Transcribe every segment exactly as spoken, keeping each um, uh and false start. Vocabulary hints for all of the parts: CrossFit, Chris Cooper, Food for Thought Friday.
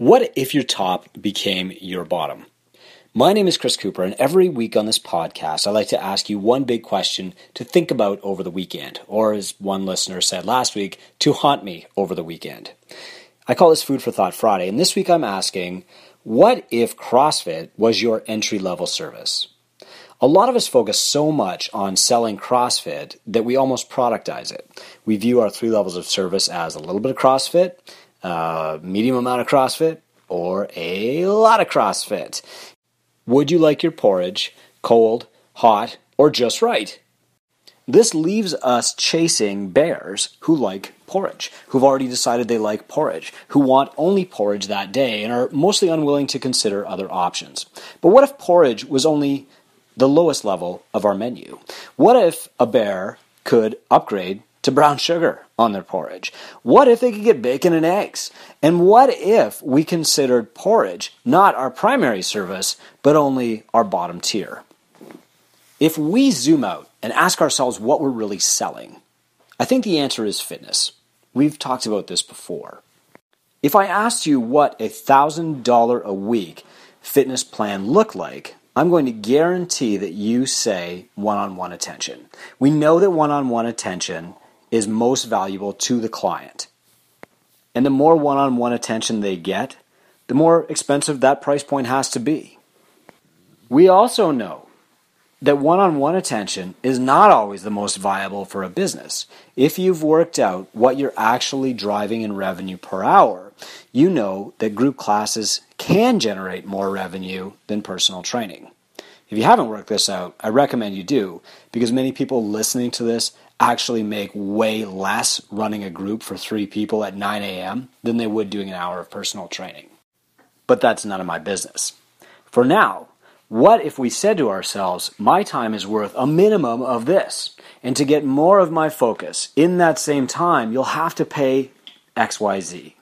What if your top became your bottom? My name is Chris Cooper, and every week on this podcast, I like to ask you one big question to think about over the weekend, or as one listener said last week, to haunt me over the weekend. I call this Food for Thought Friday, and this week I'm asking, what if CrossFit was your entry-level service? A lot of us focus so much on selling CrossFit that we almost productize it. We view our three levels of service as a little bit of CrossFit, a medium amount of CrossFit, or a lot of CrossFit. Would you like your porridge cold, hot, or just right? This leaves us chasing bears who like porridge, who've already decided they like porridge, who want only porridge that day and are mostly unwilling to consider other options. But what if porridge was only the lowest level of our menu? What if a bear could upgrade to brown sugar on their porridge? What if they could get bacon and eggs? And what if we considered porridge not our primary service, but only our bottom tier? If we zoom out and ask ourselves what we're really selling, I think the answer is fitness. We've talked about this before. If I asked you what a one thousand dollars a week fitness plan looked like, I'm going to guarantee that you say one-on-one attention. We know that one-on-one attention is most valuable to the client. And the more one-on-one attention they get, the more expensive that price point has to be. We also know that one-on-one attention is not always the most viable for a business. If you've worked out what you're actually driving in revenue per hour, you know that group classes can generate more revenue than personal training. If you haven't worked this out, I recommend you do, because many people listening to this actually make way less running a group for three people at nine a.m. than they would doing an hour of personal training. But that's none of my business. For now, what if we said to ourselves, my time is worth a minimum of this, and to get more of my focus in that same time, you'll have to pay X Y Z.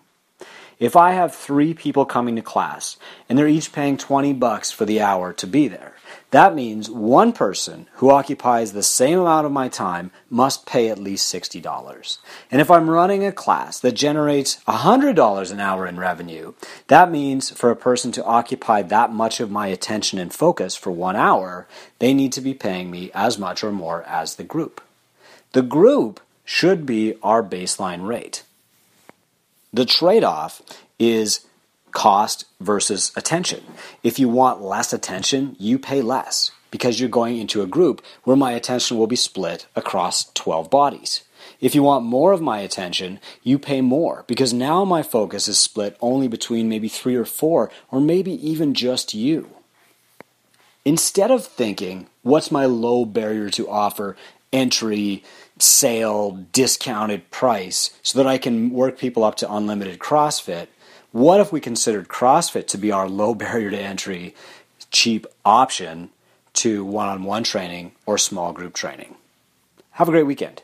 If I have three people coming to class, and they're each paying twenty bucks for the hour to be there, that means one person who occupies the same amount of my time must pay at least sixty dollars. And if I'm running a class that generates one hundred dollars an hour in revenue, that means for a person to occupy that much of my attention and focus for one hour, they need to be paying me as much or more as the group. The group should be our baseline rate. The trade-off is cost versus attention. If you want less attention, you pay less because you're going into a group where my attention will be split across twelve bodies. If you want more of my attention, you pay more because now my focus is split only between maybe three or four or maybe even just you. Instead of thinking, what's my low barrier to offer entry, sale, discounted price so that I can work people up to unlimited CrossFit, what if we considered CrossFit to be our low barrier to entry, cheap option to one-on-one training or small group training? Have a great weekend.